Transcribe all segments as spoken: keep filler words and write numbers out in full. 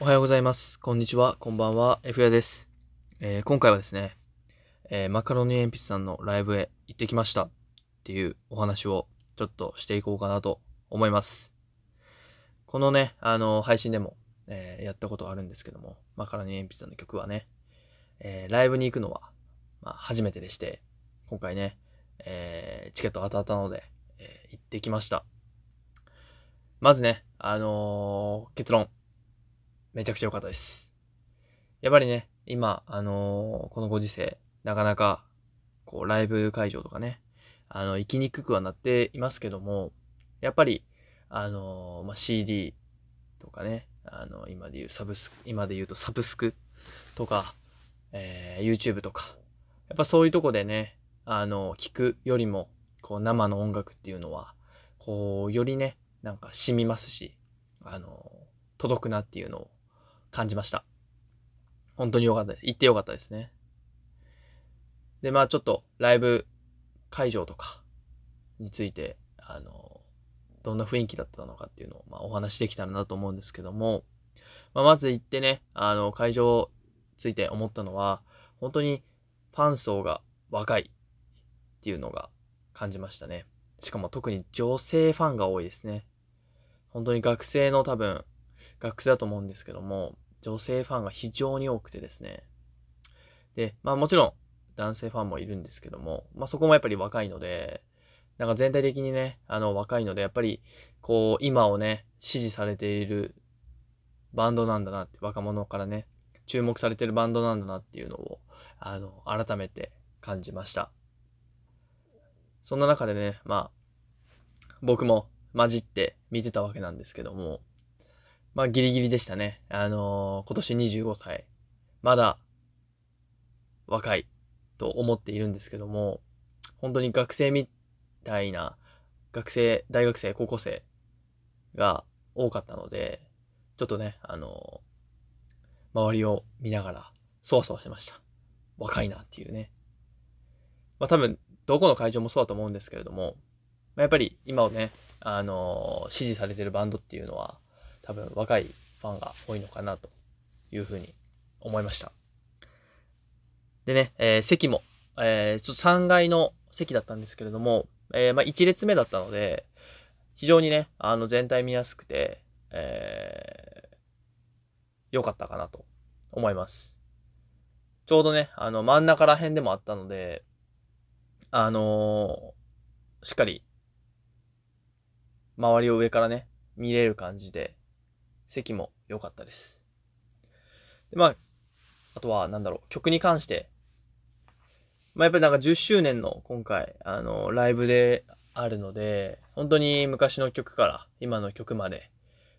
おはようございます。こんにちは。こんばんは。Fやです、えー。今回はですね、えー、マカロニえんぴつさんのライブへ行ってきましたっていうお話をちょっとしていこうかなと思います。このね、あのー、配信でも、えー、やったことあるんですけども、マカロニえんぴつさんの曲はね、えー、ライブに行くのは、まあ、初めてでして、今回ね、えー、チケット当たったので、えー、行ってきました。まずね、あのー、結論。めちゃくちゃ良かったです。やっぱりね、今、あのー、このご時世、なかなか、こう、ライブ会場とかね、あの、行きにくくはなっていますけども、やっぱり、あのー、まあ、シーディー とかね、あの、今で言うサブスク、今で言うとサブスクとか、えー、YouTube とか、やっぱそういうとこでね、あの、聞くよりも、こう、生の音楽っていうのは、こう、よりね、なんか染みますし、あのー、届くなっていうのを、感じました。本当に良かったです。行って良かったですね。で、まあちょっとライブ会場とかについて、あの、どんな雰囲気だったのかっていうのを、まあ、お話しできたらなと思うんですけども、まあ、まず行ってね、あの、会場について思ったのは、本当にファン層が若いっていうのが感じましたね。しかも特に女性ファンが多いですね。本当に学生の多分、学生だと思うんですけども、女性ファンが非常に多くてですね。で、まあもちろん男性ファンもいるんですけども、まあそこもやっぱり若いので、なんか全体的にね、あの若いので、やっぱりこう今をね、支持されているバンドなんだなって、若者からね、注目されているバンドなんだなっていうのを、あの、改めて感じました。そんな中でね、まあ、僕も混じって見てたわけなんですけども、まあギリギリでしたね。あのー、今年にじゅうごさい。まだ若いと思っているんですけども、本当に学生みたいな、学生、大学生、高校生が多かったので、ちょっとね、あのー、周りを見ながら、そわそわしました。若いなっていうね。まあ多分、どこの会場もそうだと思うんですけれども、まあ、やっぱり今をね、あのー、支持されているバンドっていうのは、多分若いファンが多いのかなというふうに思いました。でね、えー、席も、えー、ちょっとさんがいの席だったんですけれども、えーまあ、いち列目だったので、非常にね、あの全体見やすくて、えー、良かったかなと思います。ちょうどね、あの真ん中ら辺でもあったので、あのー、しっかり周りを上からね、見れる感じで、席も良かったです。で、まあ、あとは、なんだろう、曲に関して、まあ、やっぱりなんかじゅっしゅうねんの今回、あの、ライブであるので、本当に昔の曲から今の曲まで、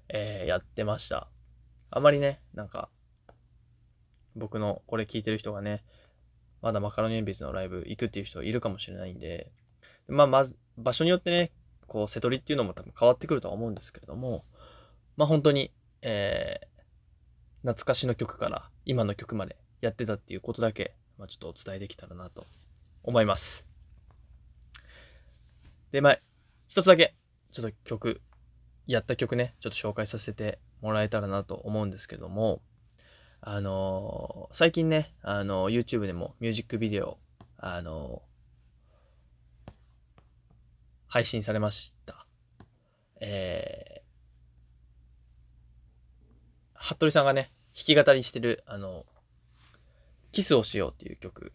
えー、やってました。あまりね、なんか、僕のこれ聴いてる人がね、まだマカロニえんぴつのライブ行くっていう人いるかもしれないんで、まあ、まず、場所によってね、こう、瀬取りっていうのも多分変わってくるとは思うんですけれども、まあ本当に、えー、懐かしの曲から今の曲までやってたっていうことだけ、まあちょっとお伝えできたらなと思います。で、まあ、一つだけ、ちょっと曲、やった曲ね、ちょっと紹介させてもらえたらなと思うんですけども、あのー、最近ね、あのー、YouTube でもミュージックビデオ、あのー、配信されました。えー、服部さんがね、弾き語りしてる、あの、キスをしようっていう曲。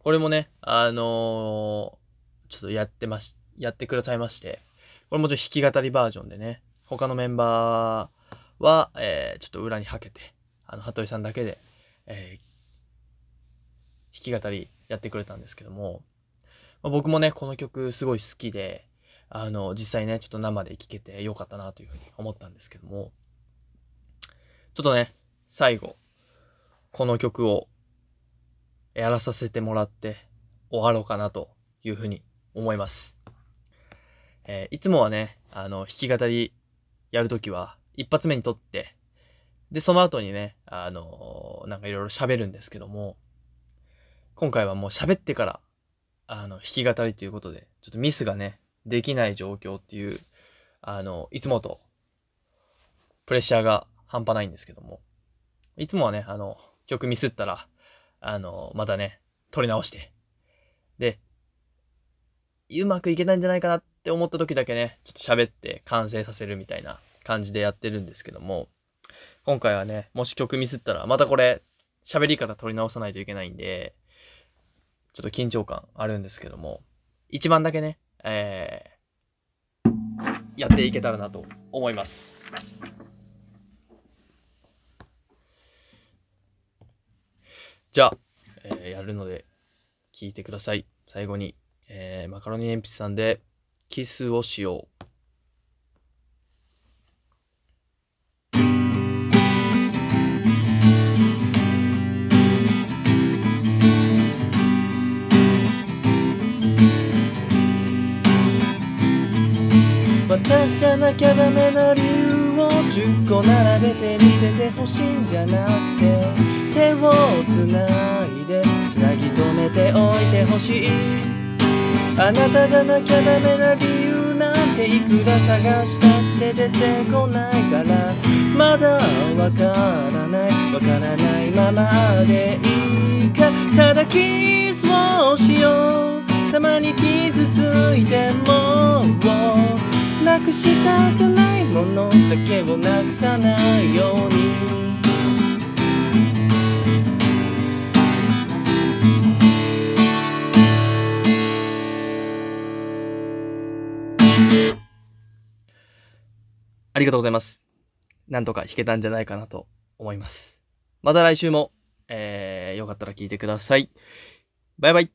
これもね、あのー、ちょっとやってまし、やってくださいまして、これもちょっと弾き語りバージョンでね、他のメンバーは、えー、ちょっと裏にはけて、あの、服部さんだけで、えー、弾き語りやってくれたんですけども、まあ、僕もね、この曲すごい好きで、あの、実際ね、ちょっと生で聴けてよかったなというふうに思ったんですけども、ちょっとね、最後、この曲をやらさせてもらって終わろうかなというふうに思います。えー、いつもはね、あの、弾き語りやるときは、一発目に撮って、で、その後にね、あのー、なんかいろいろ喋るんですけども、今回はもう喋ってから、あの、弾き語りということで、ちょっとミスがね、できない状況っていう、あの、いつもとプレッシャーが半端ないんですけども、いつもはね、あの、曲ミスったら、あの、またね、撮り直して。で、うまくいけないんじゃないかなって思った時だけね、ちょっと喋って完成させるみたいな感じでやってるんですけども、今回はね、もし曲ミスったら、またこれ、喋りから撮り直さないといけないんで、ちょっと緊張感あるんですけども、一番だけね、えー、やっていけたらなと思います。じゃあ、えー、やるので聞いてください。最後に、えー、マカロニ鉛筆さんでキスをしよう。私じゃなきゃダメな理由をじゅっこ並べて見せてほしいんじゃなくて、手をつないでつなぎ止めておいてほしい。あなたじゃなきゃダメな理由なんていくら探したって出てこないから、まだわからないわからないままでいいか、ただキスをしよう。たまに傷ついてもなくしたくないものだけをなくさないように。ありがとうございます。なんとか弾けたんじゃないかなと思います。また来週も、えー、よかったら聞いてください。バイバイ。